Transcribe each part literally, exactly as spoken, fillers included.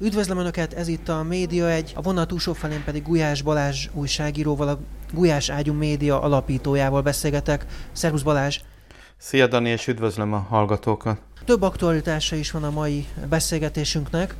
Üdvözlöm Önöket, ez itt a Média egy, a vonal túlsó felén pedig Gulyás Balázs újságíróval, a Gulyáságyú Média alapítójával beszélgetek. Szervusz Balázs! Szia Dani, és üdvözlöm a hallgatókat! Több aktualitása is van a mai beszélgetésünknek.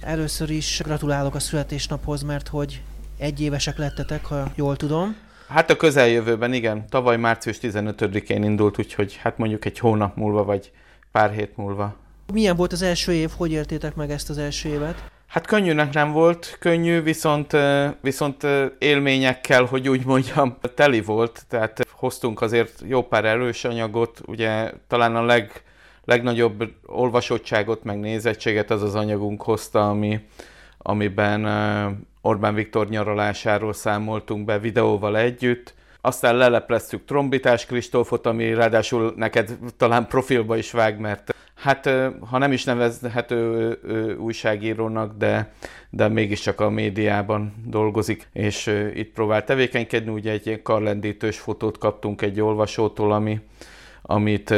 Először is gratulálok a születésnaphoz, mert hogy egyévesek lettetek, ha jól tudom. Hát a közeljövőben, igen. Tavaly március tizenötödikén indult, úgyhogy hát mondjuk egy hónap múlva, vagy pár hét múlva. Milyen volt az első év? Hogy értétek meg ezt az első évet? Hát könnyűnek nem volt, könnyű, viszont, viszont élményekkel, hogy úgy mondjam, teli volt. Tehát hoztunk azért jó pár erős anyagot, ugye talán a leg, legnagyobb olvasottságot, meg nézettséget az az anyagunk hozta, ami, amiben Orbán Viktor nyaralásáról számoltunk be videóval együtt. Aztán lelepleztük Trombitás Kristófot, ami ráadásul neked talán profilba is vág, mert hát ha nem is nevezhető újságírónak, de, de mégiscsak a médiában dolgozik, és itt próbál tevékenykedni. Ugye egy karlendítős fotót kaptunk egy olvasótól, ami, amit,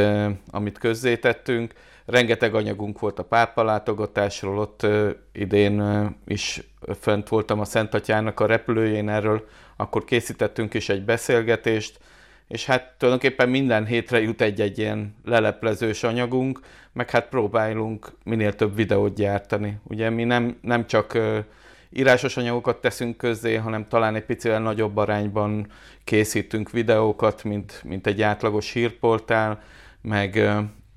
amit közzétettünk. Rengeteg anyagunk volt a pápalátogatásról, ott idén is fönt voltam a Szentatyának a repülőjén, erről akkor készítettünk is egy beszélgetést, és hát tulajdonképpen minden hétre jut egy-egy ilyen leleplezős anyagunk, meg hát próbálunk minél több videót gyártani. Ugye mi nem, nem csak írásos anyagokat teszünk közzé, hanem talán egy picivel nagyobb arányban készítünk videókat, mint, mint egy átlagos hírportál, meg...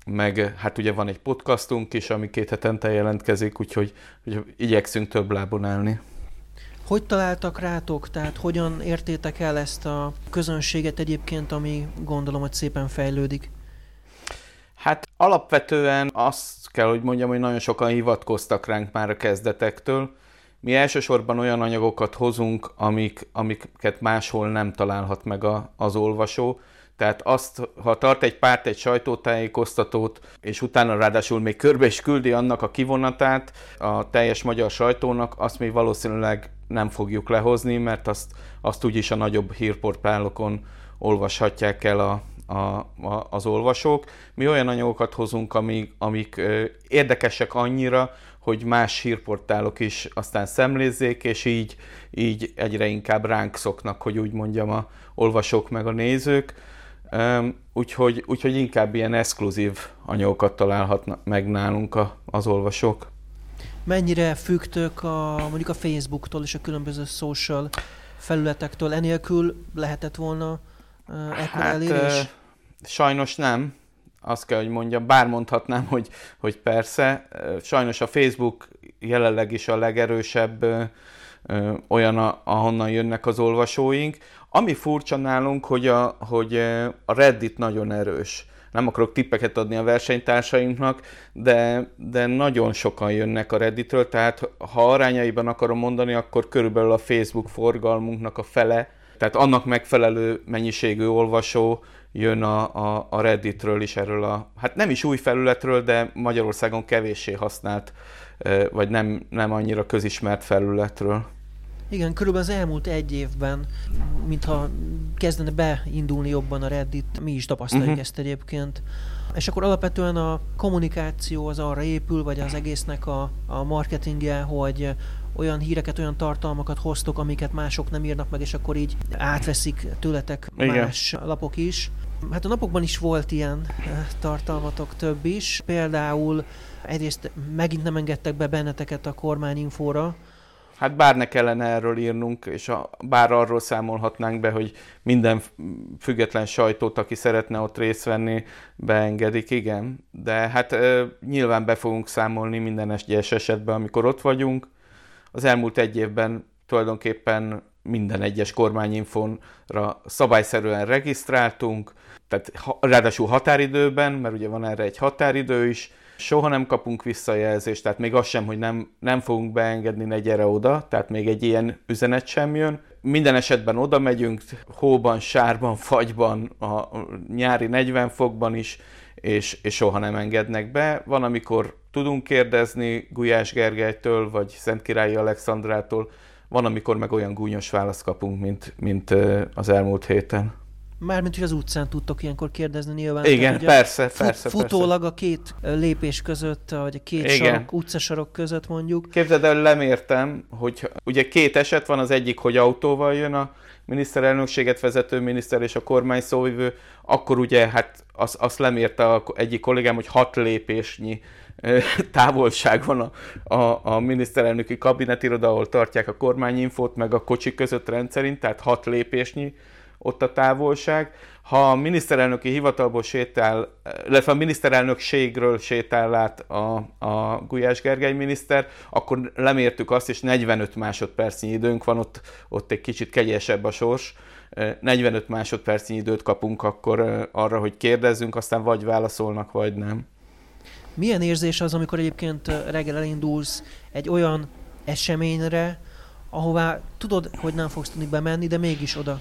meg hát ugye van egy podcastunk is, ami két hetente jelentkezik, úgyhogy igyekszünk több lábon állni. Hogy találtak rátok? Tehát hogyan értétek el ezt a közönséget egyébként, ami gondolom, hogy szépen fejlődik? Hát alapvetően azt kell, hogy mondjam, hogy nagyon sokan hivatkoztak ránk már a kezdetektől. Mi elsősorban olyan anyagokat hozunk, amik, amiket máshol nem találhat meg a, az olvasó. Tehát azt, ha tart egy párt egy sajtótájékoztatót, és utána ráadásul még körbe is küldi annak a kivonatát a teljes magyar sajtónak, azt mi valószínűleg nem fogjuk lehozni, mert azt, azt úgyis a nagyobb hírportálokon olvashatják el a, a, a, az olvasók. Mi olyan anyagokat hozunk, amik, amik ö, érdekesek annyira, hogy más hírportálok is aztán szemlézzék, és így, így egyre inkább ránk szoknak, hogy úgy mondjam, a olvasók meg a nézők. Úgyhogy, úgyhogy inkább ilyen exkluzív anyagokat találhatnak meg nálunk a, az olvasók. Mennyire függtök a, mondjuk a Facebooktól és a különböző social felületektől? Enélkül lehetett volna ekkor hát, elérés? Sajnos nem. Azt kell, hogy mondjam, bár mondhatnám, hogy, hogy persze. Sajnos a Facebook jelenleg is a legerősebb olyan, ahonnan jönnek az olvasóink. Ami furcsa nálunk, hogy a, hogy a Reddit nagyon erős. Nem akarok tippeket adni a versenytársainknak, de, de nagyon sokan jönnek a Redditről, tehát ha arányaiban akarom mondani, akkor körülbelül a Facebook forgalmunknak a fele, tehát annak megfelelő mennyiségű olvasó jön a, a, a Redditről is, erről a, hát nem is új felületről, de Magyarországon kevéssé használt, vagy nem, nem annyira közismert felületről. Igen, körülbelül az elmúlt egy évben, mintha kezdene beindulni jobban a Reddit, mi is tapasztaljuk uh-huh. ezt egyébként. És akkor alapvetően a kommunikáció az arra épül, vagy az egésznek a, a marketingje, hogy olyan híreket, olyan tartalmakat hoztok, amiket mások nem írnak meg, és akkor így átveszik tőletek Igen. más lapok is. Hát a napokban is volt ilyen tartalmatok, több is. Például egyrészt megint nem engedtek be benneteket a Kormányinfóra. Hát bár ne kellene erről írnunk, és a, bár arról számolhatnánk be, hogy minden független sajtót, aki szeretne ott részt venni, beengedik, igen. De hát ö, nyilván be fogunk számolni minden egyes esetben, amikor ott vagyunk. Az elmúlt egy évben tulajdonképpen minden egyes kormányinfónra szabályszerűen regisztráltunk, tehát ha, ráadásul határidőben, mert ugye van erre egy határidő is, soha nem kapunk visszajelzést, tehát még az sem, hogy nem, nem fogunk beengedni, ne gyere oda, tehát még egy ilyen üzenet sem jön. Minden esetben oda megyünk, hóban, sárban, fagyban, a nyári negyven fokban is, és, és soha nem engednek be. Van, amikor tudunk kérdezni Gulyás Gergelytől, vagy Szentkirályi Alexandrától, van, amikor meg olyan gúnyos választ kapunk, mint, mint az elmúlt héten. Mármint, hogy az utcán tudtok ilyenkor kérdezni nyilván. Igen, te, persze, fut, persze. Futólag persze. A két lépés között, vagy a két sarok, utcasarok között mondjuk. Képzeld el, lemértem, hogy ugye két eset van, az egyik, hogy autóval jön a miniszterelnökséget vezető miniszter és a kormány szóvivő, akkor ugye hát azt, azt lemérte a egyik kollégám, hogy hat lépésnyi távolság van a, a, a miniszterelnöki kabinetiroda, ahol tartják a kormányinfót, meg a kocsi között rendszerint, tehát hat lépésnyi ott a távolság. Ha a miniszterelnöki hivatalból sétál, illetve a miniszterelnökségről sétál át a, a Gulyás Gergely miniszter, akkor lemértük azt, és negyvenöt másodpercnyi időnk van, ott, ott egy kicsit kegyesebb a sors. negyvenöt másodpercnyi időt kapunk akkor arra, hogy kérdezzünk, aztán vagy válaszolnak, vagy nem. Milyen érzés az, amikor egyébként reggel elindulsz egy olyan eseményre, ahová tudod, hogy nem fogsz tudni bemenni, de mégis oda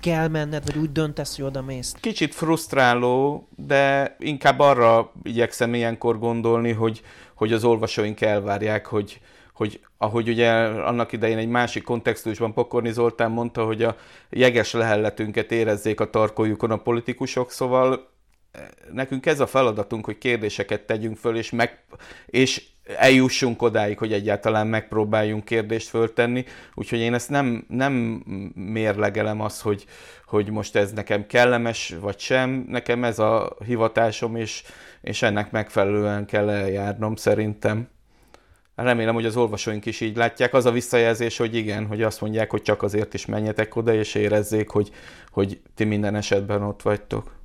kell menned, vagy úgy döntesz, hogy oda mész? Kicsit frusztráló, de inkább arra igyekszem ilyenkor gondolni, hogy, hogy az olvasóink elvárják, hogy, hogy ahogy ugye annak idején egy másik kontextusban Pokorni Zoltán mondta, hogy a jeges lehelletünket érezzék a tarkójukon a politikusok, szóval nekünk ez a feladatunk, hogy kérdéseket tegyünk föl, és, meg, és eljussunk odáig, hogy egyáltalán megpróbáljunk kérdést föltenni. Úgyhogy én ezt nem, nem mérlegelem azt, hogy, hogy most ez nekem kellemes, vagy sem. Nekem ez a hivatásom, és, és ennek megfelelően kell eljárnom szerintem. Remélem, hogy az olvasóink is így látják. Az a visszajelzés, hogy igen, hogy azt mondják, hogy csak azért is menjetek oda, és érezzék, hogy, hogy ti minden esetben ott vagytok.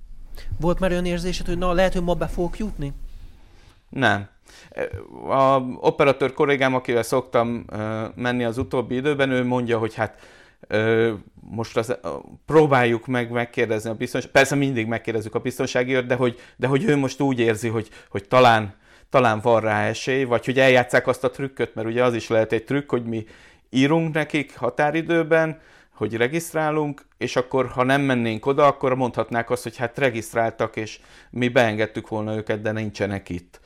Volt már olyan érzésed, hogy na, lehet, hogy ma be fogok jutni? Nem. Az operatőr kollégám, akivel szoktam menni az utóbbi időben, ő mondja, hogy hát most az, próbáljuk meg megkérdezni a biztonságot. Persze mindig megkérdezzük a biztonságiőrt, de hogy, de hogy ő most úgy érzi, hogy, hogy talán, talán van rá esély, vagy hogy eljátsszák azt a trükköt, mert ugye az is lehet egy trükk, hogy mi írunk nekik határidőben, hogy regisztrálunk, és akkor, ha nem mennénk oda, akkor mondhatnák azt, hogy hát regisztráltak, és mi beengedtük volna őket, de nincsenek itt.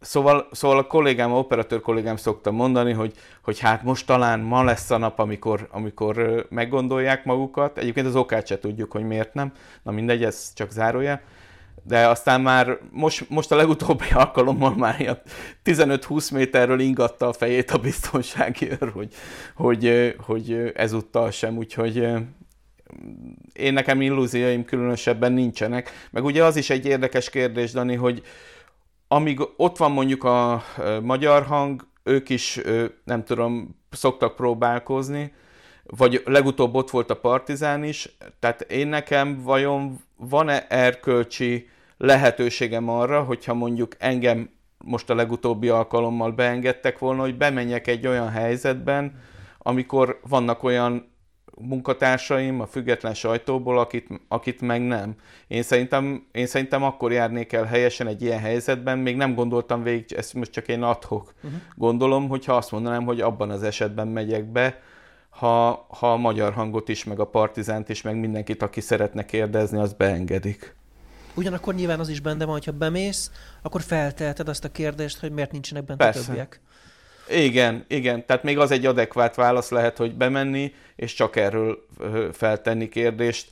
Szóval, szóval a kollégám, a operatőr kollégám szokta mondani, hogy, hogy hát most talán ma lesz a nap, amikor, amikor meggondolják magukat. Egyébként az okát se tudjuk, hogy miért nem. Na mindegy, ez csak zárója. De aztán már most, most a legutóbbi alkalommal már tizenöt-húsz méterről ingatta a fejét a biztonsági őr, hogy, hogy, hogy ezúttal sem, úgyhogy én nekem illúzióim különösebben nincsenek. Meg ugye az is egy érdekes kérdés, Dani, hogy amíg ott van mondjuk a Magyar Hang, ők is, nem tudom, szoktak próbálkozni, vagy legutóbb ott volt a Partizán is, tehát én nekem vajon van-e erkölcsi lehetőségem arra, hogyha mondjuk engem most a legutóbbi alkalommal beengedtek volna, hogy bemenjek egy olyan helyzetben, amikor vannak olyan munkatársaim a független sajtóból, akit, akit meg nem. Én szerintem, én szerintem akkor járnék el helyesen egy ilyen helyzetben, még nem gondoltam végig, ezt most csak én ad hoc uh-huh. gondolom, hogyha azt mondanám, hogy abban az esetben megyek be, Ha, ha a Magyar Hangot is, meg a Partizánt is, meg mindenkit, aki szeretne kérdezni, az beengedik. Ugyanakkor nyilván az is benne van, hogyha bemész, akkor felteheted azt a kérdést, hogy miért nincsenek bent a többiek. Igen, igen. Tehát még az egy adekvát válasz lehet, hogy bemenni, és csak erről feltenni kérdést,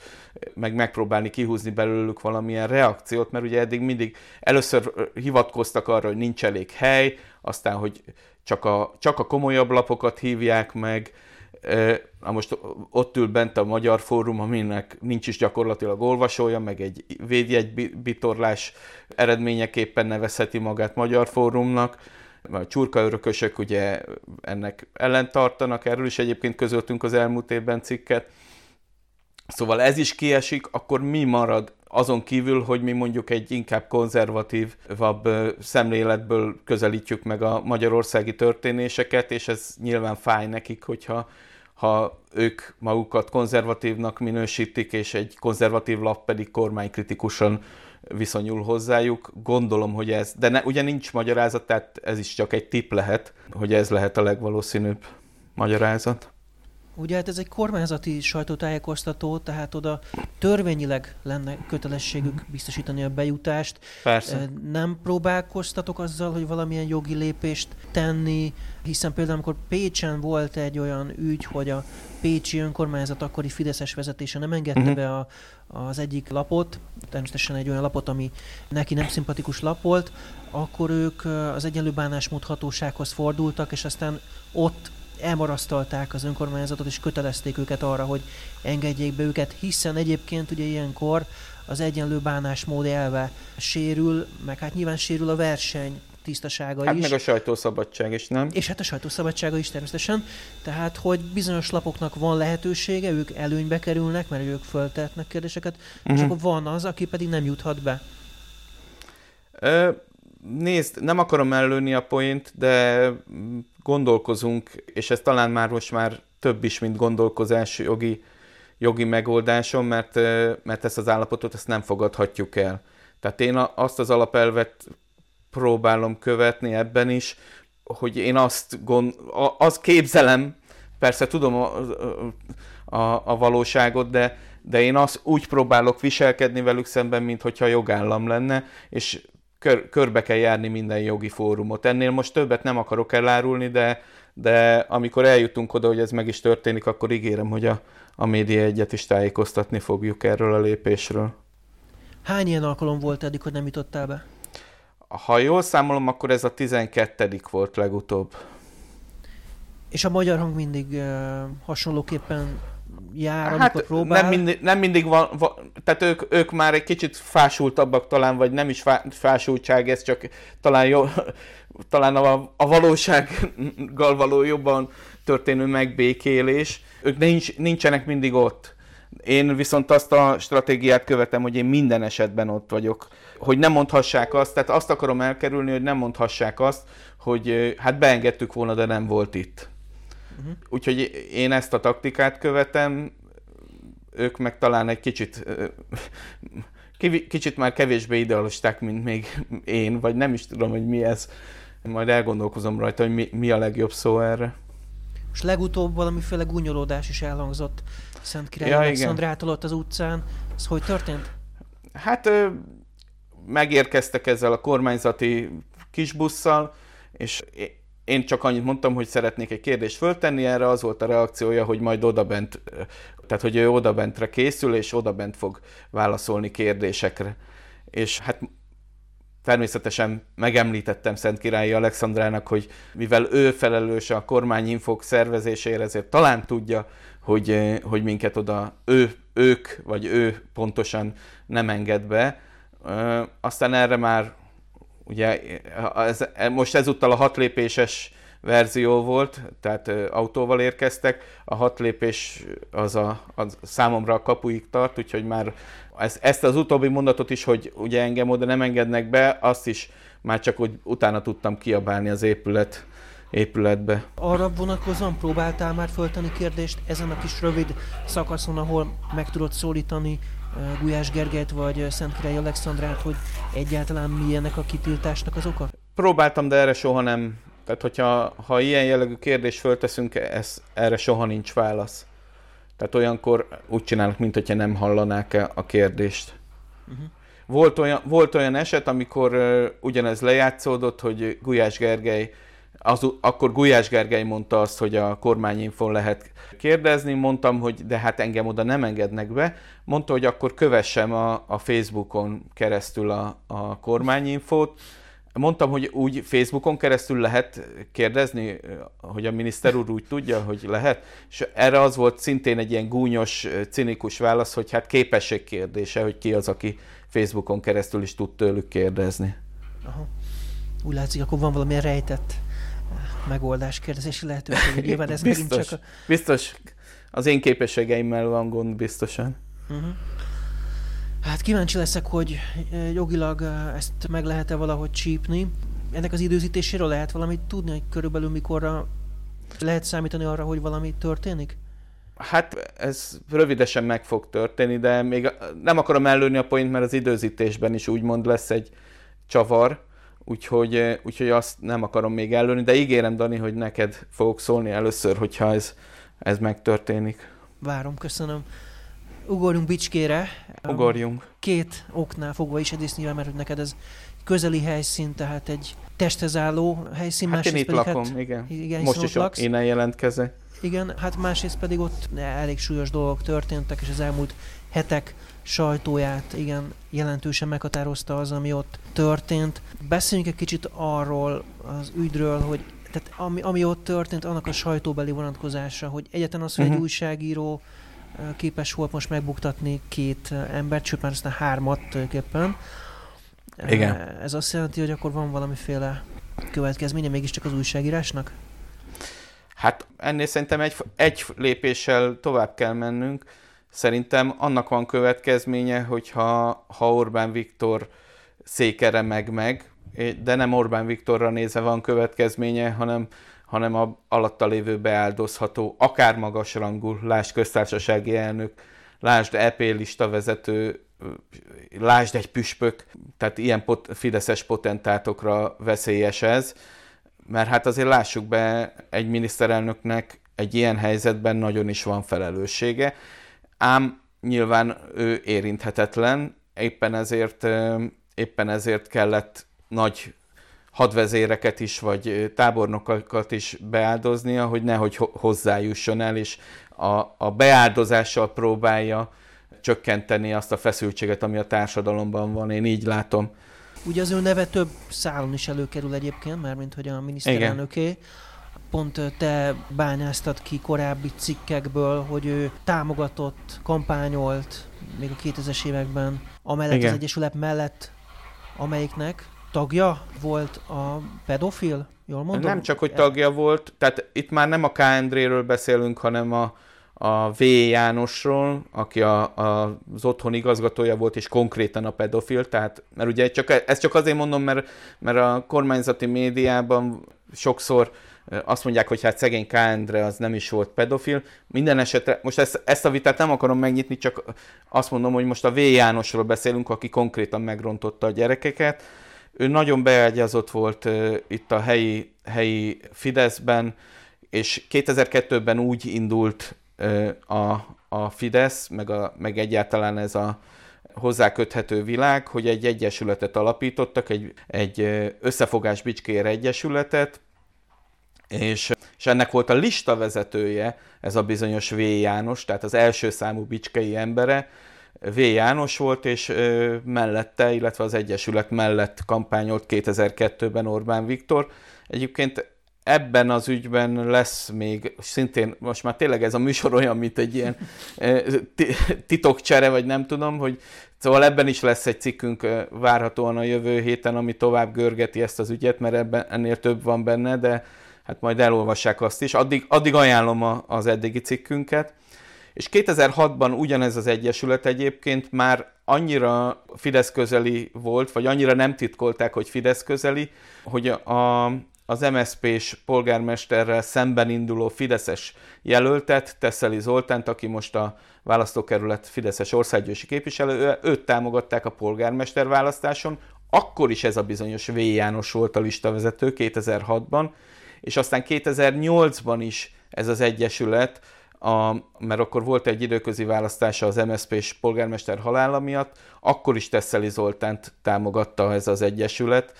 meg megpróbálni kihúzni belőlük valamilyen reakciót, mert ugye eddig mindig először hivatkoztak arra, hogy nincs elég hely, aztán, hogy csak a, csak a komolyabb lapokat hívják meg. Na most ott ül bent a Magyar Fórum, aminek nincs is gyakorlatilag olvasója, meg egy védjegybitorlás eredményeképpen nevezheti magát Magyar Fórumnak. A csurkaörökösök ugye ennek ellen tartanak, erről is egyébként közöltünk az elmúlt évben cikket. Szóval ez is kiesik, akkor mi marad azon kívül, hogy mi mondjuk egy inkább konzervatívabb szemléletből közelítjük meg a magyarországi történéseket, és ez nyilván fáj nekik, hogyha ha ők magukat konzervatívnak minősítik, és egy konzervatív lap pedig kormánykritikusan viszonyul hozzájuk. Gondolom, hogy ez, de ne, ugye nincs magyarázat, tehát ez is csak egy tipp lehet, hogy ez lehet a legvalószínűbb magyarázat. Ugye hát ez egy kormányzati sajtótájékoztató, tehát oda törvényileg lenne kötelességük biztosítani a bejutást. Persze. Nem próbálkoztatok azzal, hogy valamilyen jogi lépést tenni, hiszen például amikor Pécsen volt egy olyan ügy, hogy a pécsi önkormányzat akkori fideszes vezetése nem engedte uh-huh. be a, az egyik lapot, természetesen egy olyan lapot, ami neki nem szimpatikus lap volt, akkor ők az egyenlő bánásmód hatósághoz fordultak, és aztán ott elmarasztalták az önkormányzatot, és kötelezték őket arra, hogy engedjék be őket, hiszen egyébként ugye ilyenkor az egyenlő bánásmód elve sérül, meg hát nyilván sérül a verseny tisztasága hát is. Hát meg a sajtószabadság is, nem? És hát a sajtószabadsága is természetesen, tehát hogy bizonyos lapoknak van lehetősége, ők előnybe kerülnek, mert ők föltetnek kérdéseket, uh-huh. és akkor van az, aki pedig nem juthat be. Ö, nézd, nem akarom ellőni a poént, de gondolkozunk, és ez talán már most már több is, mint gondolkozás jogi, jogi megoldáson, mert, mert ezt az állapotot ezt nem fogadhatjuk el. Tehát én azt az alapelvet próbálom követni ebben is, hogy én azt, gond, azt képzelem, persze tudom a, a, a valóságot, de, de én azt úgy próbálok viselkedni velük szemben, minthogyha jogállam lenne, és Kör, körbe kell járni minden jogi fórumot. Ennél most többet nem akarok elárulni, de, de amikor eljutunk oda, hogy ez meg is történik, akkor ígérem, hogy a, a Média egyet is tájékoztatni fogjuk erről a lépésről. Hány ilyen alkalom volt eddig, hogy nem jutottál be? Ha jól számolom, akkor ez a tizenkettedik volt legutóbb. És a Magyar Hang mindig uh, hasonlóképpen jár, hát próbál. Nem mindig, nem mindig van, van, tehát ők, ők már egy kicsit fásultabbak talán, vagy nem is fá, fásultság, ez csak talán, jó, talán a, a valósággal való jobban történő megbékélés. Ők nincs, nincsenek mindig ott. Én viszont azt a stratégiát követem, hogy én minden esetben ott vagyok. Hogy nem mondhassák azt, tehát azt akarom elkerülni, hogy nem mondhassák azt, hogy hát beengedtük volna, de nem volt itt. Uh-huh. Úgyhogy én ezt a taktikát követem, ők meg talán egy kicsit, kicsit már kevésbé idealisták, mint még én, vagy nem is tudom, hogy mi ez. Majd elgondolkozom rajta, hogy mi, mi a legjobb szó erre. És legutóbb valamiféle gúnyolódás is elhangzott Szentkirályi Alexandrától ott az utcán. Ez hogy történt? Hát megérkeztek ezzel a kormányzati kisbusszal, és én csak annyit mondtam, hogy szeretnék egy kérdést föltenni, erre az volt a reakciója, hogy majd odabent, tehát hogy ő odabentre készül, és odabent fog válaszolni kérdésekre. És hát természetesen megemlítettem Szentkirályi Alexandrának, hogy mivel ő felelős a kormányinfók szervezésére, ezért talán tudja, hogy, hogy minket oda ő, ők, vagy ő pontosan nem enged be. Aztán erre már ugye ez, most ezúttal a hatlépéses verzió volt, tehát autóval érkeztek, a hat lépés az a, az számomra a kapuig tart, úgyhogy már ez, ezt az utóbbi mondatot is, hogy ugye engem oda nem engednek be, azt is már csak úgy utána tudtam kiabálni az épület, épületbe. Arra vonatkozóan próbáltál már föltenni kérdést ezen a kis rövid szakaszon, ahol meg tudod szólítani Gulyás Gergelyt vagy Szentkirályi Alexandrát, hogy egyáltalán milyenek a kitiltásnak az oka? Próbáltam, de erre soha nem. Tehát, hogyha ha ilyen jellegű kérdést fölteszünk, ez, erre soha nincs válasz. Tehát olyankor úgy csinálnak, mint hogyha nem hallanák a kérdést. Uh-huh. Volt olyan, volt olyan eset, amikor uh, ugyanez lejátszódott, hogy Gulyás Gergely, az, akkor Gulyás Gergely mondta azt, hogy a kormányinfón lehet kérdezni, mondtam, hogy de hát engem oda nem engednek be, mondta, hogy akkor kövessem a, a Facebookon keresztül a, a kormányinfót. Mondtam, hogy úgy Facebookon keresztül lehet kérdezni, hogy a miniszter úr úgy tudja, hogy lehet, és erre az volt szintén egy ilyen gúnyos, cinikus válasz, hogy hát képesség kérdése, hogy ki az, aki Facebookon keresztül is tud tőlük kérdezni. Aha. Úgy látszik, akkor van valamilyen rejtett megoldás, kérdezési lehetőség. Nyilván ez biztos, megint csak a... biztos. Az én képességeimmel van gond, biztosan. Uh-huh. Hát kíváncsi leszek, hogy jogilag ezt meg lehet-e valahogy csípni. Ennek az időzítéséről lehet valamit tudni, hogy körülbelül mikorra lehet számítani arra, hogy valami történik? Hát ez rövidesen meg fog történni, de még nem akarom ellőni a point, mert az időzítésben is úgymond lesz egy csavar, úgyhogy, úgyhogy azt nem akarom még ellőni, de ígérem, Dani, hogy neked fogok szólni először, hogyha ez ez megtörténik. Várom, köszönöm. Ugorjunk Bicskére. Ugorjunk. Két oknál fogva is, egyrészt nyilván, mert neked ez közeli helyszín, tehát egy testhez álló helyszín. Hát másrészt én itt lakom, hát, igen. igen. Most is ott innen jelentkezek. Igen, hát másrészt pedig ott elég súlyos dolgok történtek, és az elmúlt hetek sajtóját igen jelentősen meghatározta az, ami ott történt. Beszéljünk egy kicsit arról az ügyről, hogy tehát ami, ami ott történt, annak a sajtóbeli vonatkozása, hogy egyetlen az, hogy uh-huh. egy újságíró képes volt most megbuktatni két embert, sőt már aztán hármat tulajdonképpen. Igen. Ez azt jelenti, hogy akkor van valamiféle következménye mégiscsak az újságírásnak? Hát ennél szerintem egy, egy lépéssel tovább kell mennünk. Szerintem annak van következménye, hogyha ha Orbán Viktor székere meg-meg, de nem Orbán Viktorra nézve van következménye, hanem, hanem a alatta lévő beáldozható, akár magasrangú, lásd köztársasági elnök, lásd é pé lista vezető, lásd egy püspök, tehát ilyen pot, fideszes potentátokra veszélyes ez, mert hát azért lássuk be, egy miniszterelnöknek egy ilyen helyzetben nagyon is van felelőssége, ám nyilván ő érinthetetlen, éppen ezért, éppen ezért kellett nagy hadvezéreket is, vagy tábornokokat is beáldoznia, hogy nehogy hozzájusson el, és a, a beáldozással próbálja csökkenteni azt a feszültséget, ami a társadalomban van, én így látom. Ugye az ő neve több szálon is előkerül egyébként, mármint hogy a miniszterelnöké. Igen. Pont te bányáztad ki korábbi cikkekből, hogy ő támogatott, kampányolt még a kétezres években, amellett Igen. az egyesület mellett, amelyiknek tagja volt a pedofil, jól mondom? Nem csak, hogy tagja volt, tehát itt már nem a K. Endréről beszélünk, hanem a, a V. Jánosról, aki a, a, az otthon igazgatója volt, és konkrétan a pedofil, tehát, mert ugye csak, ezt csak azért mondom, mert, mert a kormányzati médiában sokszor azt mondják, hogy hát szegény K. Endre az nem is volt pedofil. Minden esetre, most ezt, ezt a vitát nem akarom megnyitni, csak azt mondom, hogy most a V. Jánosról beszélünk, aki konkrétan megrontotta a gyerekeket. Ő nagyon beágyazott volt uh, itt a helyi, helyi Fideszben, és kétezer-kettőben úgy indult uh, a, a Fidesz, meg, a, meg egyáltalán ez a hozzáköthető világ, hogy egy egyesületet alapítottak, egy, egy összefogás Bicskér egyesületet, És, és ennek volt a lista vezetője, ez a bizonyos V. János, tehát az első számú bicskei embere, V. János volt, és ö, mellette, illetve az egyesület mellett kampányolt kétezer-kettőben Orbán Viktor. Egyébként ebben az ügyben lesz még, szintén most már tényleg ez a műsor olyan, mint egy ilyen titokcsere, vagy nem tudom, hogy szóval ebben is lesz egy cikkünk várhatóan a jövő héten, ami tovább görgeti ezt az ügyet, mert ebben, ennél több van benne, de hát majd elolvassák azt is. Addig, addig ajánlom a, az eddigi cikkünket. És kétezer-hatban ugyanez az egyesület egyébként már annyira Fidesz közeli volt, vagy annyira nem titkolták, hogy Fidesz közeli, hogy a, az em es zé pés polgármesterrel szemben induló fideszes jelöltet, Teszeli Zoltánt, aki most a választókerület fideszes országgyűlési képviselő, őt támogatták a polgármester választáson. Akkor is ez a bizonyos V. János volt a listavezető kétezer-hatban, és aztán kétezer-nyolcban is ez az egyesület, a, mert akkor volt egy időközi választása az em es zé pés polgármester halála miatt, akkor is Teszeli Zoltánt támogatta ez az egyesület,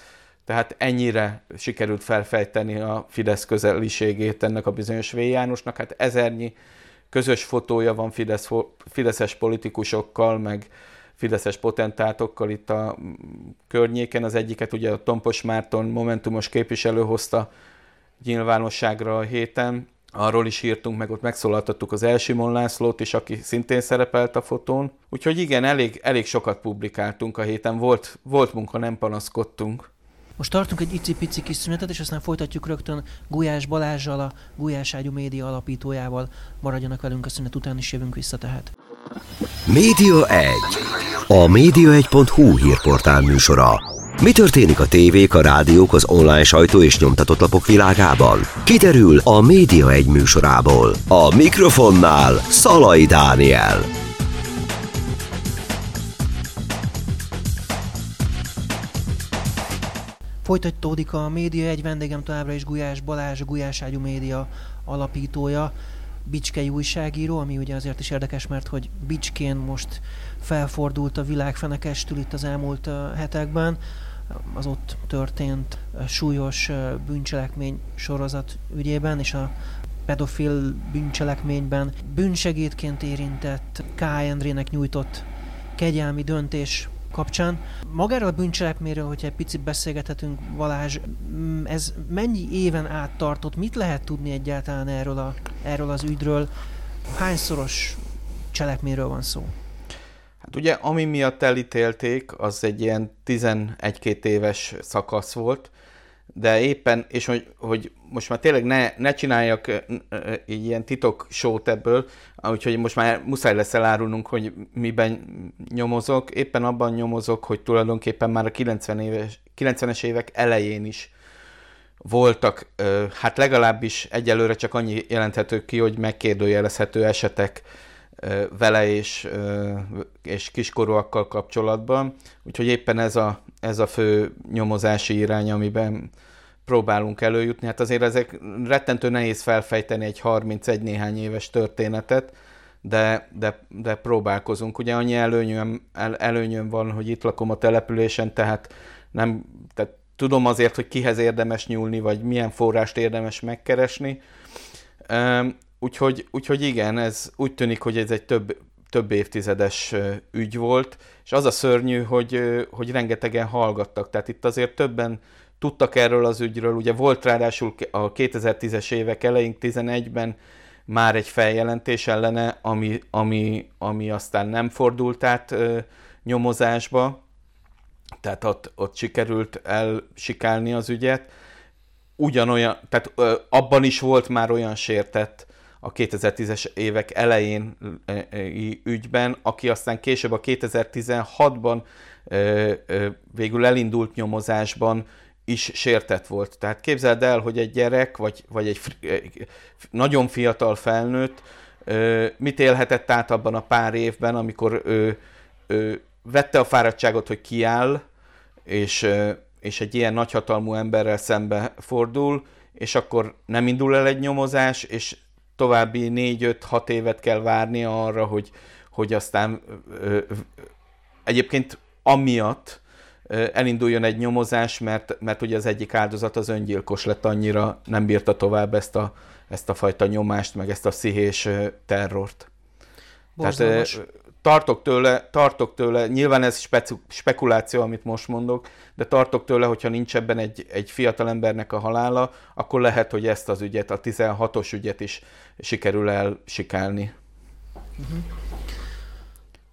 tehát ennyire sikerült felfejteni a Fidesz közeliségét ennek a bizonyos V. Jánosnak, hát ezernyi közös fotója van Fidesz, fideszes politikusokkal, meg fideszes potentátokkal itt a környéken, az egyiket ugye a Tompos Márton momentumos képviselő hozta nyilvánosságra a héten. Arról is írtunk, meg ott megszólaltattuk az Első Monlászlót is, aki szintén szerepelt a fotón. Úgyhogy igen, elég, elég sokat publikáltunk a héten. Volt, volt munka, nem panaszkodtunk. Most tartunk egy icipici kis szünetet, és aztán folytatjuk rögtön Gulyás Balázssal, a Gulyáságyú Média alapítójával. Maradjanak velünk, a szünet után is jövünk vissza tehát. Média egy. A média egy pont hú hírportál műsora. Mi történik a tévék, a rádiók, az online sajtó és nyomtatott lapok világában? Kiderül a Média egy műsorából. A mikrofonnál Szalai Dániel. Folytatódik a Média egy, vendégem továbbra is Gulyás Balázs, a Gulyáságyú Média alapítója. bicskei újságíró, ami ugye azért is érdekes, mert hogy Bicskén most felfordult a világ fenekestül itt az elmúlt hetekben, az ott történt súlyos bűncselekmény sorozat ügyében, és a pedofil bűncselekményben bűnsegédként érintett K. Endrének nyújtott kegyelmi döntés kapcsán. Magáról a bűncselekményről, hogyha egy picit beszélgethetünk, Balázs, ez mennyi éven át tartott? Mit lehet tudni egyáltalán erről, a, erről az ügyről? Hányszoros cselekményről van szó? Hát ugye, ami miatt elítélték, az egy ilyen tizenegy-két éves szakasz volt, de éppen, és hogy, hogy most már tényleg ne, ne csináljak egy ilyen titok show-t ebből, úgyhogy most már muszáj lesz elárulnunk, hogy miben nyomozok. Éppen abban nyomozok, hogy tulajdonképpen már a kilencvenes évek elején is voltak, hát legalábbis egyelőre csak annyi jelenthető ki, hogy megkérdőjelezhető esetek vele és, és kiskorúakkal kapcsolatban. Úgyhogy éppen ez a, ez a fő nyomozási irány, amiben próbálunk előjutni. Hát azért ezek rettentő nehéz felfejteni egy harmincegy néhány éves történetet, de, de, de próbálkozunk. Ugye annyi előnyöm, el, előnyöm van, hogy itt lakom a településen, tehát, nem, tehát tudom azért, hogy kihez érdemes nyúlni, vagy milyen forrást érdemes megkeresni. Um, Úgyhogy, úgyhogy igen, ez úgy tűnik, hogy ez egy több, több évtizedes ügy volt, és az a szörnyű, hogy, hogy rengetegen hallgattak. Tehát itt azért többen tudtak erről az ügyről. Ugye volt ráadásul a kétezer-tízes évek elején, tizenegyben már egy feljelentés ellene, ami, ami, ami aztán nem fordult át nyomozásba. Tehát ott, ott sikerült elsikálni az ügyet. Ugyanolyan, tehát abban is volt már olyan sértett a kétezer-tízes évek elején ügyben, aki aztán később a kétezer-tizenhatban végül elindult nyomozásban is sértett volt. Tehát képzeld el, hogy egy gyerek, vagy, vagy egy nagyon fiatal felnőtt mit élhetett át abban a pár évben, amikor ő, ő vette a fáradtságot, hogy kiáll, és, és egy ilyen nagyhatalmú emberrel szembe fordul, és akkor nem indul el egy nyomozás, és további négy-öt-hat évet kell várnia arra, hogy, hogy aztán ö, egyébként amiatt ö, elinduljon egy nyomozás, mert, mert ugye az egyik áldozat az öngyilkos lett, annyira nem bírta tovább ezt a, ezt a fajta nyomást, meg ezt a pszichés terrort. Tehát, ö, tartok, tőle, tartok tőle, nyilván ez specu, spekuláció, amit most mondok, de tartok tőle, hogyha nincs ebben egy, egy fiatalembernek a halála, akkor lehet, hogy ezt az ügyet, a tizenhatos ügyet is sikerül elsikálni. Uh-huh.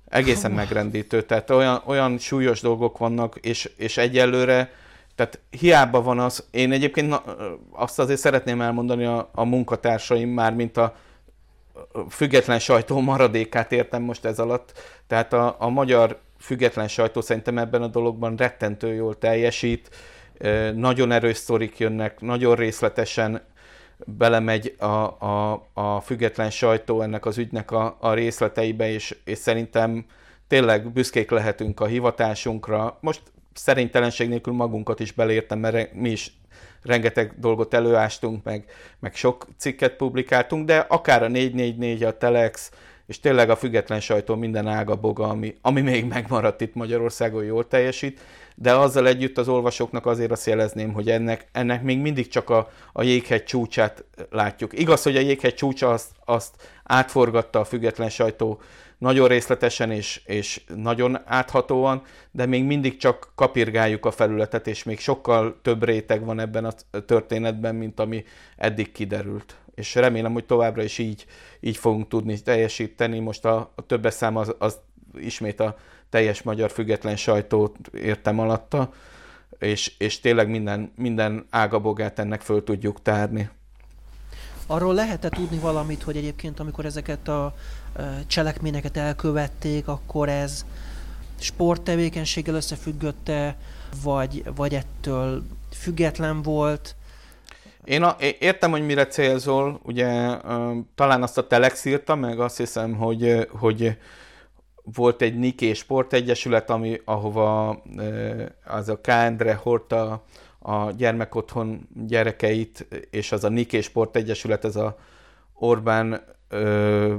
Egészen megrendítő, tehát olyan, olyan súlyos dolgok vannak, és, és egyelőre, tehát hiába van az, én egyébként na, azt azért szeretném elmondani a, a munkatársaim, mármint a független sajtó maradékát értem most ez alatt, tehát a, a magyar független sajtó szerintem ebben a dologban rettentő jól teljesít, nagyon erős sztorik jönnek, nagyon részletesen belemegy a, a, a független sajtó ennek az ügynek a, a részleteibe, és, és szerintem tényleg büszkék lehetünk a hivatásunkra. Most szerénytelenség nélkül magunkat is beleértem, mert mi is rengeteg dolgot előástunk, meg, meg sok cikket publikáltunk, de akár a négy négy négy, a Telex, és tényleg a független sajtó minden ága boga, ami, ami még megmaradt itt Magyarországon, jól teljesít, de azzal együtt az olvasóknak azért azt jelezném, hogy ennek, ennek még mindig csak a, a jéghegy csúcsát látjuk. Igaz, hogy a jéghegy csúcsa azt, azt átforgatta a független sajtó nagyon részletesen és, és nagyon áthatóan, de még mindig csak kapirgáljuk a felületet, és még sokkal több réteg van ebben a történetben, mint ami eddig kiderült. És remélem, hogy továbbra is így, így fogunk tudni teljesíteni. Most a, a többes szám az, az ismét a teljes magyar független sajtót értem alatta, és, és tényleg minden, minden ágabogát ennek föl tudjuk tárni. Arról lehet-e tudni valamit, hogy egyébként amikor ezeket a cselekményeket elkövették, akkor ez sporttevékenységgel összefüggötte, vagy, vagy ettől független volt? Én a, értem, hogy mire célzol, ugye talán azt a Telex írta, meg azt hiszem, hogy, hogy volt egy Niké sportegyesület, ami, ahova az a K. Endre hordta a gyermekotthon gyerekeit, és az a Niké sportegyesület, ez a Orbán ö,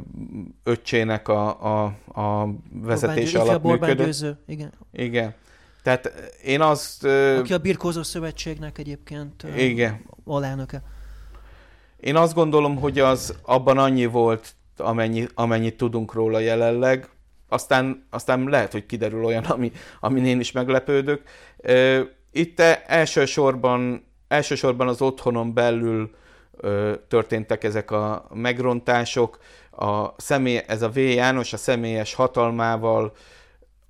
öccsének a, a, a vezetése Orbán, alatt Orbán működött. Győző, igen. Igen. Tehát én azt... Ö, Aki a Birkózó Szövetségnek egyébként ö, igen. alelnöke. Én azt gondolom, hogy az abban annyi volt, amennyi, amennyit tudunk róla jelenleg. Aztán, aztán lehet, hogy kiderül olyan, ami, amin én is meglepődök. Ö, itt elsősorban, elsősorban az otthonon belül ö, történtek ezek a megrontások. A személy, ez a V. János a személyes hatalmával,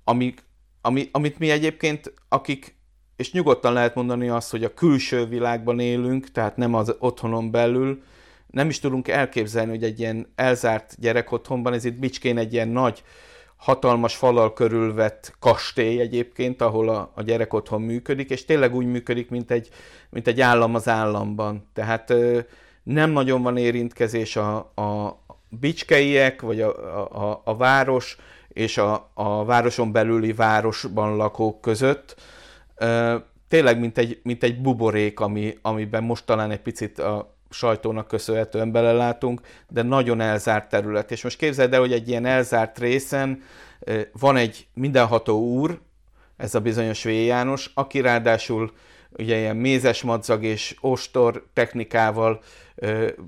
ami, ami, amit mi egyébként, akik, és nyugodtan lehet mondani azt, hogy a külső világban élünk, tehát nem az otthonon belül, nem is tudunk elképzelni, hogy egy ilyen elzárt gyerek otthonban, ez itt Bicskén egy ilyen nagy, hatalmas falal körülvett kastély egyébként, ahol a, a gyerek otthon működik, és tényleg úgy működik, mint egy, mint egy állam az államban. Tehát nem nagyon van érintkezés a, a bicskeiek, vagy a, a, a város és a, a városon belüli városban lakók között. Tényleg, mint egy, mint egy buborék, ami, amiben most talán egy picit a sajtónak köszönhetően belelátunk, de nagyon elzárt terület. És most képzeld el, hogy egy ilyen elzárt részen van egy mindenható úr, ez a bizonyos V. János, aki ráadásul ugye ilyen mézes madzag és ostor technikával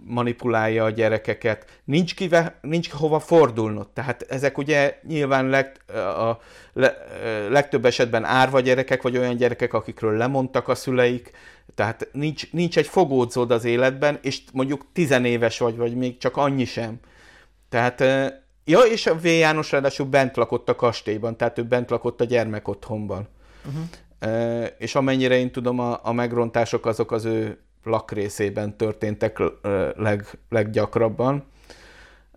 manipulálja a gyerekeket. Nincs, kive, nincs hova fordulnod. Tehát ezek ugye nyilván leg, a, le, legtöbb esetben árva gyerekek, vagy olyan gyerekek, akikről lemondtak a szüleik. Tehát nincs, nincs egy fogódzód az életben, és mondjuk tizenéves vagy, vagy még csak annyi sem. Tehát, ja, és a V. János ráadásul bent lakott a kastélyban, tehát ő bent lakott a gyermekotthonban. Uh-huh. Uh, és amennyire én tudom, a, a megrontások azok az ő lakrészében történtek uh, leg, leggyakrabban.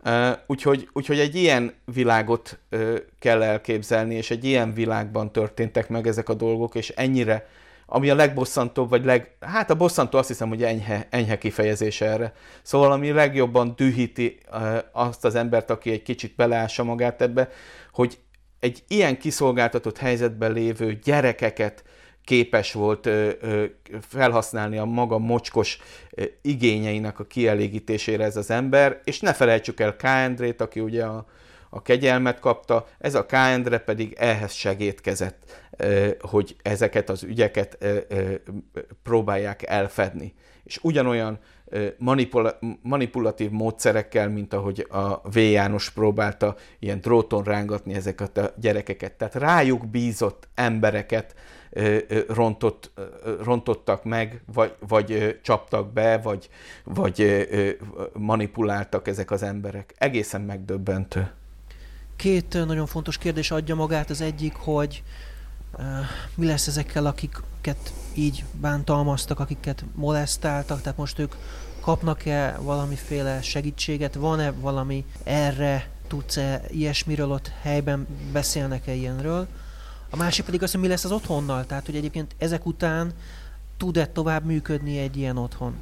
Uh, úgyhogy, úgyhogy egy ilyen világot uh, kell elképzelni, és egy ilyen világban történtek meg ezek a dolgok, és ennyire, ami a legbosszantóbb, vagy leg, hát a bosszantó azt hiszem, hogy enyhe, enyhe kifejezés erre. Szóval ami legjobban dühíti uh, azt az embert, aki egy kicsit beleássa magát ebbe, hogy egy ilyen kiszolgáltatott helyzetben lévő gyerekeket képes volt ö, ö, felhasználni a maga mocskos ö, igényeinek a kielégítésére ez az ember, és ne felejtsük el K. Endrét, aki ugye a, a kegyelmet kapta, ez a K. Endre pedig ehhez segédkezett, ö, hogy ezeket az ügyeket ö, ö, próbálják elfedni. És ugyanolyan Manipula- manipulatív módszerekkel, mint ahogy a V. János próbálta ilyen dróton rángatni ezeket a gyerekeket. Tehát rájuk bízott embereket rontott, rontottak meg, vagy, vagy csaptak be, vagy, vagy manipuláltak ezek az emberek. Egészen megdöbbentő. Két nagyon fontos kérdés adja magát. Az egyik, hogy mi lesz ezekkel, akiket így bántalmaztak, akiket molesztáltak, tehát most ők kapnak-e valamiféle segítséget, van-e valami erre, tudsz-e ilyesmiről ott helyben, beszélnek-e ilyenről? A másik pedig az, hogy mi lesz az otthonnal, tehát hogy egyébként ezek után tud-e tovább működni egy ilyen otthon?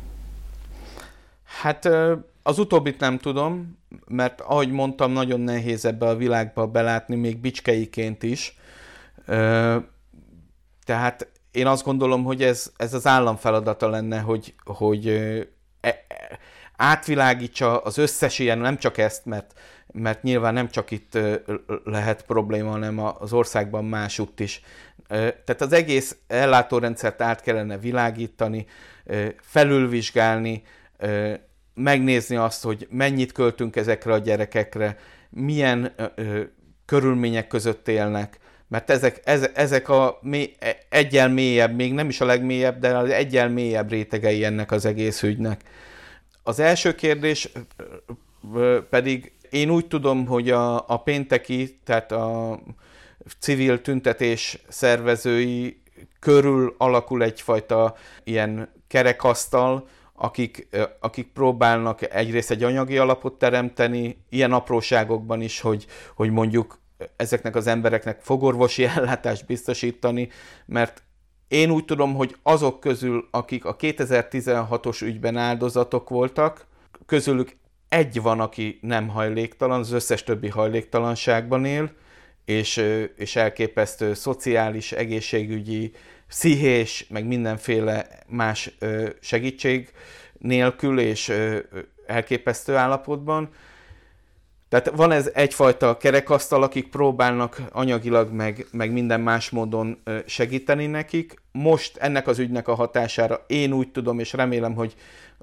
Hát az utóbbit nem tudom, mert ahogy mondtam, nagyon nehéz ebbe a világba belátni, még bicskeiként is. Tehát én azt gondolom, hogy ez, ez az állam feladata lenne, hogy, hogy e, átvilágítsa az összes ilyen, nem csak ezt, mert, mert nyilván nem csak itt lehet probléma, hanem az országban másutt is. Tehát az egész ellátórendszert át kellene világítani, felülvizsgálni, megnézni azt, hogy mennyit költünk ezekre a gyerekekre, milyen körülmények között élnek, mert ezek, ezek a mély, egyel mélyebb, még nem is a legmélyebb, de az egyel mélyebb rétegei ennek az egész ügynek. Az első kérdés pedig, én úgy tudom, hogy a, a pénteki, tehát a civil tüntetés szervezői körül alakul egyfajta ilyen kerekasztal, akik, akik próbálnak egyrészt egy anyagi alapot teremteni, ilyen apróságokban is, hogy, hogy mondjuk ezeknek az embereknek fogorvosi ellátást biztosítani, mert én úgy tudom, hogy azok közül, akik a kétezer-tizenhatos ügyben áldozatok voltak, közülük egy van, aki nem hajléktalan, az összes többi hajléktalanságban él, és, és elképesztő szociális, egészségügyi, pszichés, meg mindenféle más segítség nélkül és elképesztő állapotban. Tehát van ez egyfajta kerekasztal, akik próbálnak anyagilag meg, meg minden más módon segíteni nekik. Most ennek az ügynek a hatására én úgy tudom, és remélem, hogy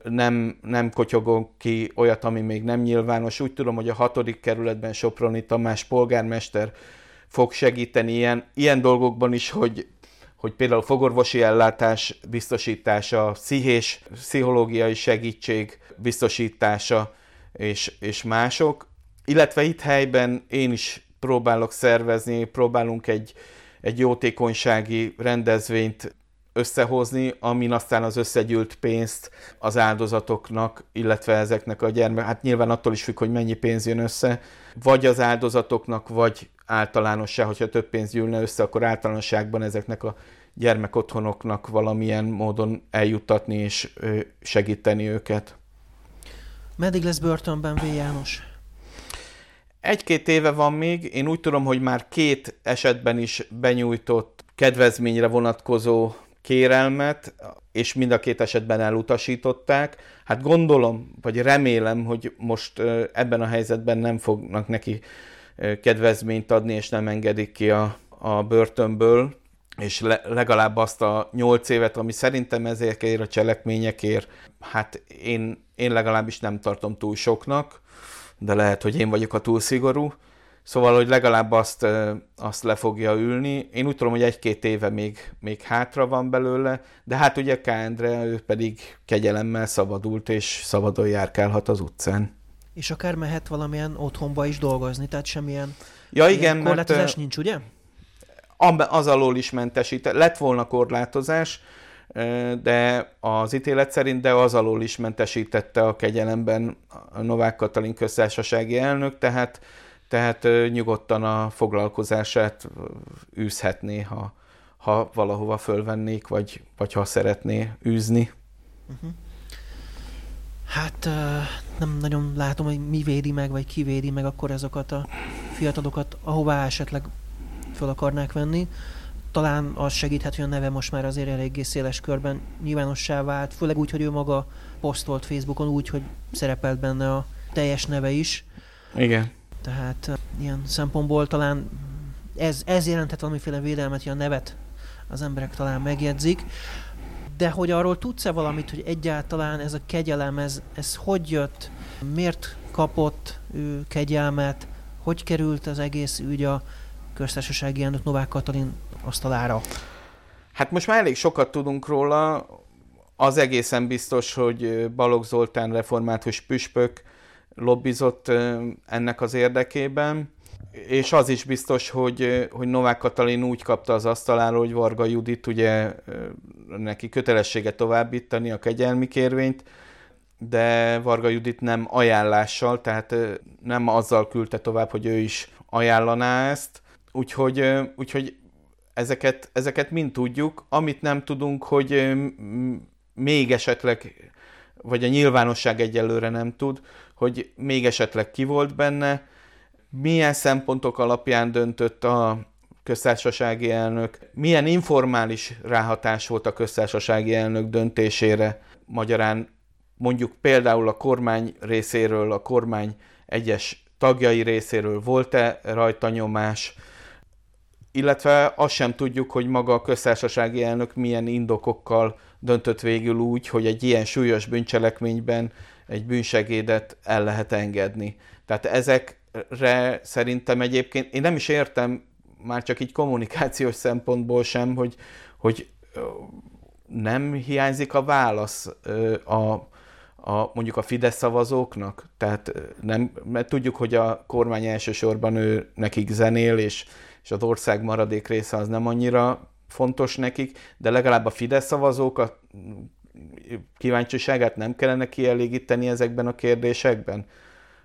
nem, nem kotyogok ki olyat, ami még nem nyilvános. Úgy tudom, hogy a hatodik kerületben Soproni Tamás polgármester fog segíteni ilyen, ilyen dolgokban is, hogy, hogy például fogorvosi ellátás biztosítása, pszichés, pszichológiai segítség biztosítása és, és mások. Illetve itt helyben én is próbálok szervezni, próbálunk egy, egy jótékonysági rendezvényt összehozni, amin aztán az összegyűlt pénzt az áldozatoknak, illetve ezeknek a gyermek, hát nyilván attól is függ, hogy mennyi pénz jön össze, vagy az áldozatoknak, vagy általánosság, hogyha több pénz gyűlne össze, akkor általánosságban ezeknek a gyermekotthonoknak valamilyen módon eljuttatni és segíteni őket. Meddig lesz börtönben V. János? Egy-két éve van még, én úgy tudom, hogy már két esetben is benyújtott kedvezményre vonatkozó kérelmet, és mind a két esetben elutasították. Hát gondolom, vagy remélem, hogy most ebben a helyzetben nem fognak neki kedvezményt adni, és nem engedik ki a, a börtönből, és le, legalább azt a nyolc évet, ami szerintem ezekért a cselekményekért, hát én, én legalábbis nem tartom túl soknak, de lehet, hogy én vagyok a túl szigorú. Szóval, hogy legalább azt, azt le fogja ülni. Én úgy tudom, hogy egy-két éve még, még hátra van belőle, de hát ugye K. Endre, ő pedig kegyelemmel szabadult, és szabadon járkálhat az utcán. És akár mehet valamilyen otthonba is dolgozni, tehát semmilyen ja, igen, korlátozás mert, nincs, ugye? Az alól is mentesít. Lett volna korlátozás, de az ítélet szerint, de az alól is mentesítette a kegyelemben a Novák Katalin köztársasági elnök, tehát, tehát nyugodtan a foglalkozását űzhetné, ha, ha valahova fölvennék, vagy, vagy ha szeretné űzni. Uh-huh. Hát nem nagyon látom, hogy mi védi meg, vagy ki védi meg akkor ezokat a fiatalokat, ahová esetleg föl akarnák venni. Talán az segíthet, hogy a neve most már azért eléggé széles körben nyilvánossá vált, főleg úgy, hogy ő maga posztolt Facebookon úgy, hogy szerepelt benne a teljes neve is. Igen. Tehát ilyen szempontból talán ez, ez jelenthet valamiféle védelmet, hogy a nevet az emberek talán megjegyzik. De hogy arról tudsz-e valamit, hogy egyáltalán ez a kegyelem, ez, ez hogy jött, miért kapott ő kegyelmet, hogy került az egész ügy a köztársasági elnök Novák Katalin asztalára? Hát most már elég sokat tudunk róla. Az egészen biztos, hogy Balogh Zoltán református püspök lobbizott ennek az érdekében, és az is biztos, hogy, hogy Novák Katalin úgy kapta az asztalára, hogy Varga Judit, ugye neki kötelessége továbbítani a kegyelmi kérvényt, de Varga Judit nem ajánlással, tehát nem azzal küldte tovább, hogy ő is ajánlaná ezt. Úgyhogy, úgyhogy ezeket, ezeket mind tudjuk. Amit nem tudunk, hogy még esetleg, vagy a nyilvánosság egyelőre nem tud, hogy még esetleg ki volt benne, milyen szempontok alapján döntött a köztársasági elnök, milyen informális ráhatás volt a köztársasági elnök döntésére, magyarán mondjuk például a kormány részéről, a kormány egyes tagjai részéről volt-e rajta nyomás, illetve azt sem tudjuk, hogy maga a köztársasági elnök milyen indokokkal döntött végül úgy, hogy egy ilyen súlyos bűncselekményben egy bűnsegédet el lehet engedni. Tehát ezekre szerintem egyébként, én nem is értem már csak így kommunikációs szempontból sem, hogy, hogy nem hiányzik a válasz a A, mondjuk a Fidesz szavazóknak, tehát nem, mert tudjuk, hogy a kormány elsősorban ő nekik zenél, és, és az ország maradék része az nem annyira fontos nekik, de legalább a Fidesz szavazók a kíváncsiságát nem kellene kielégíteni ezekben a kérdésekben?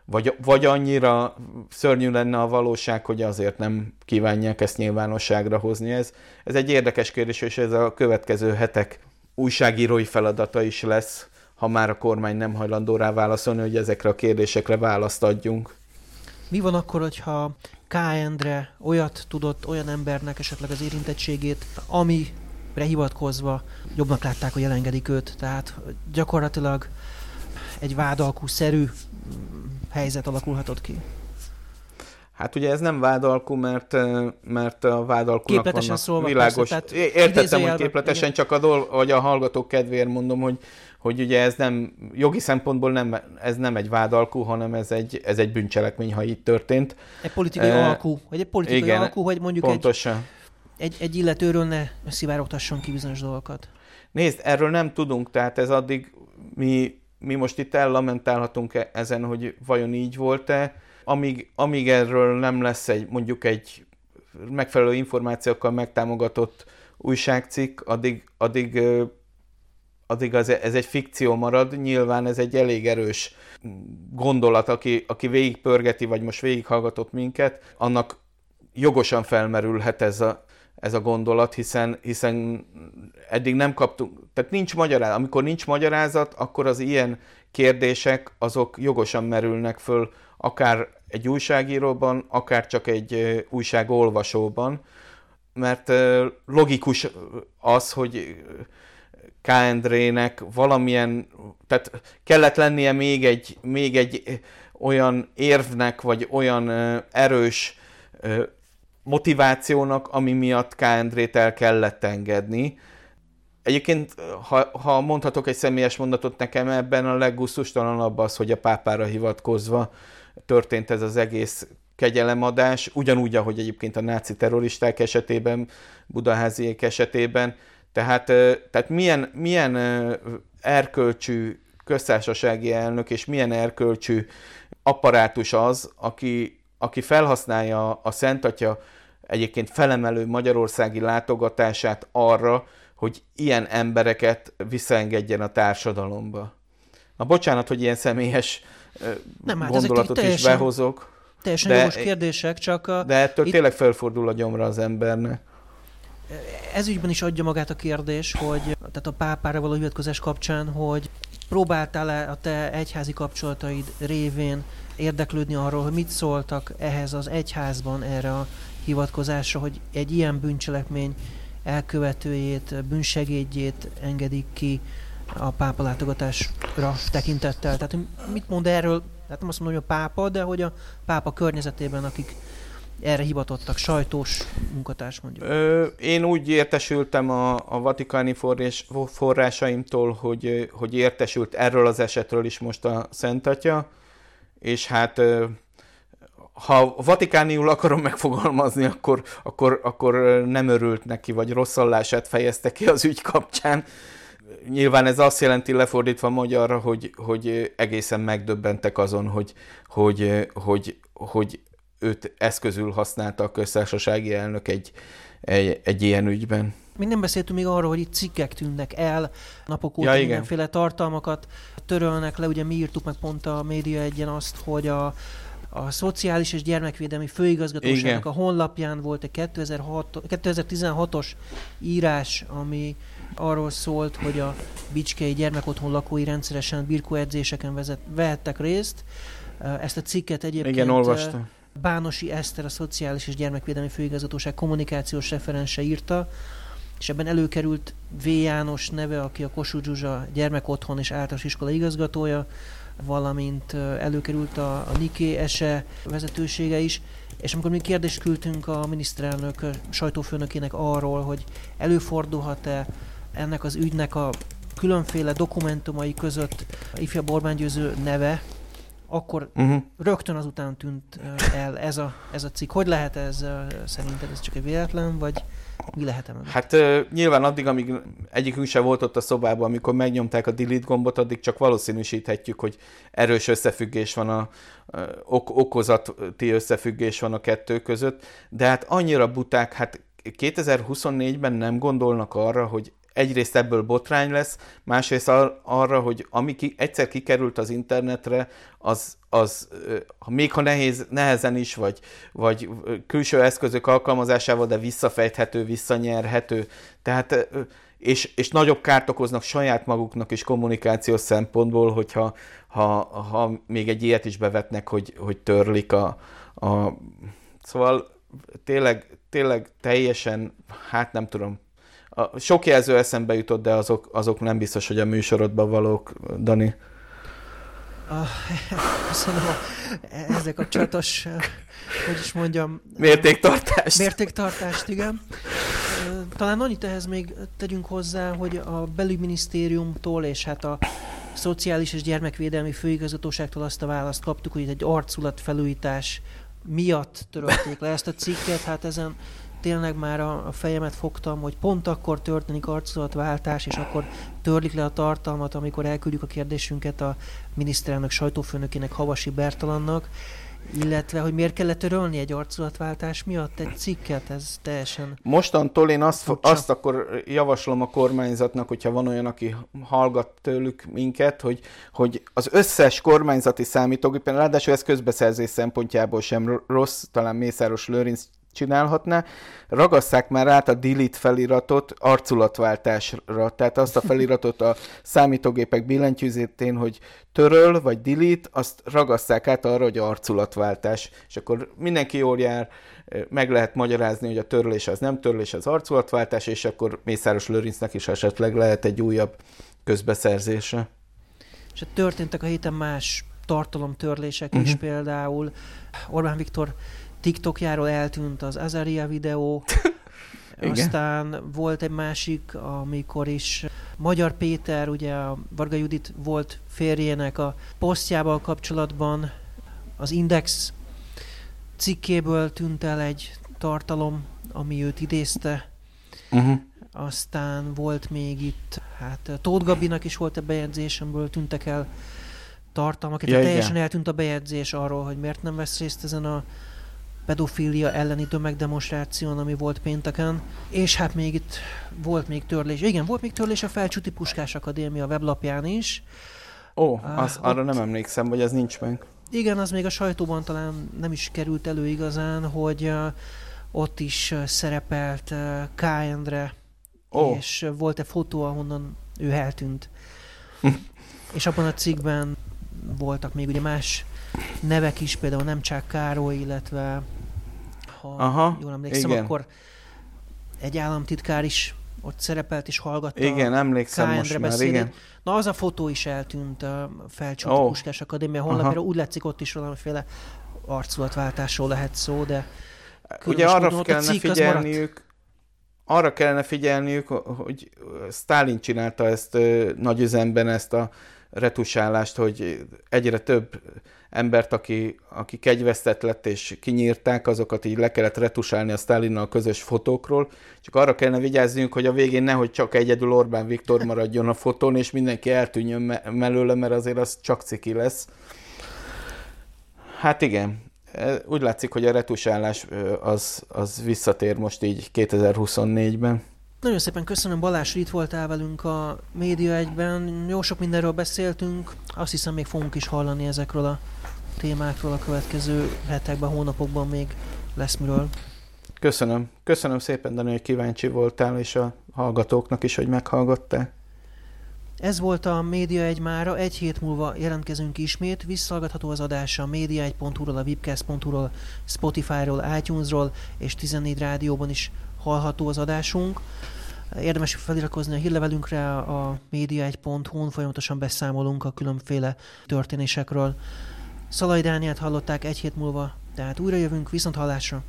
Vagy, vagy annyira szörnyű lenne a valóság, hogy azért nem kívánják ezt nyilvánosságra hozni. Ez, ez egy érdekes kérdés, és ez a következő hetek újságírói feladata is lesz, ha már a kormány nem hajlandó rá válaszolni, hogy ezekre a kérdésekre választ adjunk. Mi van akkor, hogyha K. Endre olyat tudott olyan embernek esetleg az érintettségét, amire hivatkozva jobbnak látták, hogy elengedik őt? Tehát gyakorlatilag egy vádalkú-szerű helyzet alakulhatott ki? Hát ugye ez nem vádalkú, mert, mert a vádalkúnak képletesen vannak világos... Persze, értettem, hogy képletesen, igen. Csak a, dol, hogy a hallgatók kedvéért mondom, hogy, hogy ugye ez nem, jogi szempontból nem, ez nem egy vádalkú, hanem ez egy, ez egy bűncselekmény, ha így történt. Egy politikai e, alkú, vagy egy politikai igen, alkú, hogy mondjuk pontosan. egy... Egy, egy illetőről ne szivárogtasson ki bizonyos dolgokat. Nézd, erről nem tudunk, tehát ez addig mi, mi most itt ellamentálhatunk ezen, hogy vajon így volt-e. Amíg, amíg erről nem lesz egy, mondjuk egy megfelelő információkkal megtámogatott újságcikk, addig, addig, addig az, ez egy fikció marad. Nyilván ez egy elég erős gondolat, aki, aki végigpörgeti, vagy most végighallgatott minket, annak jogosan felmerülhet ez a ez a gondolat, hiszen, hiszen eddig nem kaptunk, tehát nincs magyarázat. Amikor nincs magyarázat, akkor az ilyen kérdések, azok jogosan merülnek föl, akár egy újságíróban, akár csak egy újságolvasóban, mert logikus az, hogy K. Endrének valamilyen, tehát kellett lennie még egy, még egy olyan érvnek, vagy olyan erős motivációnak, ami miatt K. Endrét el kellett engedni. Egyébként, ha, ha mondhatok egy személyes mondatot, nekem ebben a leggusztustalanabb az, hogy a pápára hivatkozva történt ez az egész kegyelemadás, ugyanúgy, ahogy egyébként a náci terroristák esetében, budaháziék esetében. Tehát, tehát milyen, milyen erkölcsű köztársasági elnök és milyen erkölcsű apparátus az, aki aki felhasználja a Szentatya egyébként felemelő magyarországi látogatását arra, hogy ilyen embereket visszaengedjen a társadalomba. Na bocsánat, hogy ilyen személyes nem, gondolatot hát teljesen, is behozok. Teljesen de, jogos kérdések, csak... A, de ettől itt, tényleg felfordul a gyomra az embernek. Ez ügyben is adja magát a kérdés, hogy tehát a pápára való hivatkozás kapcsán, hogy próbáltál-e a te egyházi kapcsolataid révén érdeklődni arról, hogy mit szóltak ehhez az egyházban erre a hivatkozásra, hogy egy ilyen bűncselekmény elkövetőjét, bűnsegédjét engedik ki a pápa látogatásra tekintettel. Tehát mit mond erről, hát nem azt mondom, hogy a pápa, de hogy a pápa környezetében, akik erre hivatottak, sajtós munkatárs mondjuk. Ö, én úgy értesültem a, a vatikáni forrás, forrásaimtól, hogy, hogy értesült erről az esetről is most a Szentatya, és hát ha vatikániul akarom megfogalmazni, akkor, akkor, akkor nem örült neki, vagy rosszallását fejezte ki az ügy kapcsán. Nyilván ez azt jelenti lefordítva magyarra, hogy, hogy egészen megdöbbentek azon, hogy, hogy, hogy, hogy őt eszközül használta a köztársasági elnök egy, egy, egy ilyen ügyben. Még nem beszéltünk még arról, hogy itt cikkek tűnnek el, napok óta ja, mindenféle tartalmakat törölnek le. Ugye mi írtuk meg pont a Média egyen azt, hogy a, a Szociális és Gyermekvédelmi Főigazgatóságnak a honlapján volt egy kétezer-tizenhatos írás, ami arról szólt, hogy a bicskei gyermekotthon lakói rendszeresen birkóedzéseken vezet, vehettek részt. Ezt a cikket egyébként... Igen, olvastam. Bánosi Eszter, a Szociális és Gyermekvédelmi Főigazgatóság kommunikációs referense írta, és ebben előkerült V. János neve, aki a Kossuth Zsuzsa Gyermekotthon és általános iskola igazgatója, valamint előkerült a, a Niké ese vezetősége is, és amikor mi kérdést küldtünk a miniszterelnök sajtófőnökének arról, hogy előfordulhat-e ennek az ügynek a különféle dokumentumai között ifjabb Orbán Győző neve, akkor uh-huh. rögtön azután tűnt el ez a, ez a cikk. Hogy lehet ez? Szerinted ez csak egy véletlen, vagy mi lehet emellett? Hát nyilván addig, amíg egyikünk sem volt ott a szobában, amikor megnyomták a delete gombot, addig csak valószínűsíthetjük, hogy erős összefüggés van, a, ok- okozati összefüggés van a kettő között, de hát annyira buták, hát kétezer-huszonnégyben nem gondolnak arra, hogy egyrészt ebből botrány lesz, másrészt ar- arra, hogy ami ki- egyszer kikerült az internetre, az, az még ha nehéz, nehezen is, vagy, vagy külső eszközök alkalmazásával, de visszafejthető, visszanyerhető. Tehát, és, és nagyobb kárt okoznak saját maguknak is kommunikációs szempontból, hogyha ha, ha még egy ilyet is bevetnek, hogy, hogy törlik a, a... Szóval tényleg, tényleg teljesen, hát nem tudom, a sok jelző eszembe jutott, de azok, azok nem biztos, hogy a műsorodba valók, Dani. A, köszönöm a, ezzel kapcsolatos, hogy is mondjam... Mértéktartást. Mértéktartást, igen. Talán annyit ehhez még tegyünk hozzá, hogy a belügyminisztériumtól és hát a Szociális és Gyermekvédelmi Főigazgatóságtól azt a választ kaptuk, hogy egy arculatfelújítás miatt törölték le ezt a cikket, hát ezen tényleg már a fejemet fogtam, hogy pont akkor történik arculatváltás, és akkor törlik le a tartalmat, amikor elküldjük a kérdésünket a miniszterelnök sajtófőnökének, Havasi Bertalannak, illetve hogy miért kellett törölni egy arculatváltás miatt egy cikket, ez teljesen... Mostantól én azt, azt akkor javaslom a kormányzatnak, hogyha van olyan, aki hallgat tőlük minket, hogy, hogy az összes kormányzati számítógépen, ráadásul ez közbeszerzés szempontjából sem rossz, talán Mészáros Lőrinc csinálhatná, ragasszák már át a delete feliratot arculatváltásra. Tehát azt a feliratot a számítógépek billentyűzetén, hogy töröl vagy delete, azt ragasszák át arra, hogy arculatváltás. És akkor mindenki jól jár, meg lehet magyarázni, hogy a törlés az nem törlés, az arculatváltás, és akkor Mészáros Lőrincnek is esetleg lehet egy újabb közbeszerzése. És történtek a héten más tartalomtörlések is, uh-huh. például Orbán Viktor TikTokjáról eltűnt az Azaria videó, aztán volt egy másik, amikor is Magyar Péter, ugye a Varga Judit volt férjének a posztjával kapcsolatban az Index cikkéből tűnt el egy tartalom, ami őt idézte. Uh-huh. Aztán volt még itt, hát Tóth Gabinak is volt a bejegyzésemből tűntek el tartalmak, ja, teljesen igen. eltűnt a bejegyzés arról, hogy miért nem vesz részt ezen a pedofília elleni tömegdemonstráción, ami volt pénteken, és hát még itt volt még törlés. Igen, volt még törlés a Felcsuti Puskás Akadémia weblapján is. Ó, az, uh, arra ott... nem emlékszem, hogy ez nincs meg. Igen, az még a sajtóban talán nem is került elő igazán, hogy uh, ott is uh, szerepelt uh, K. Endre, oh. és uh, volt egy fotó, ahonnan ő eltűnt. És abban a cikkben voltak még ugye más nevek is, például Nemcsák Károly, illetve ha Aha, jól emlékszem, igen. akkor egy államtitkár is ott szerepelt és hallgatta igen, emlékszem K. Endre beszédét. Na, az a fotó is eltűnt a Felcsuti oh. Puskás Akadémia honlapjára, úgy látszik ott is valamiféle arculatváltásról lehet szó, de ugye arra kellene figyelniük, arra kellene figyelniük, hogy Sztálin csinálta ezt nagy üzemben, ezt a retusálást, hogy egyre több embert, aki, aki kegyvesztett lett és kinyírták, azokat így le kellett retusálni a Sztálinnal közös fotókról. Csak arra kellene vigyáznunk, hogy a végén nehogy csak egyedül Orbán Viktor maradjon a fotón, és mindenki eltűnjön me- mellőle, mert azért az csak ciki lesz. Hát igen, úgy látszik, hogy a retusálás az, az visszatér most így kétezer-huszonnégyben. Nagyon szépen köszönöm, Balázs, hogy itt voltál velünk a Média egyben. Jó sok mindenről beszéltünk, azt hiszem még fogunk is hallani ezekről a témákról a következő hetekben, hónapokban még lesz miről. Köszönöm. Köszönöm szépen, Dani, hogy kíváncsi voltál, és a hallgatóknak is, hogy meghallgattál. Ez volt a Média egy mára, egy hét múlva jelentkezünk ismét, visszahallgatható az adása a média egy pont hu-ról, a webcast pont hu-ról, Spotify-ról, iTunes-ról és tizennégy rádióban is hallható az adásunk. Érdemes feliratkozni a hírlevelünkre, a média egy pont hu-n folyamatosan beszámolunk a különféle történésekről. Szalai Dánielt hallották, egy hét múlva, tehát újra jövünk, viszont hallásra!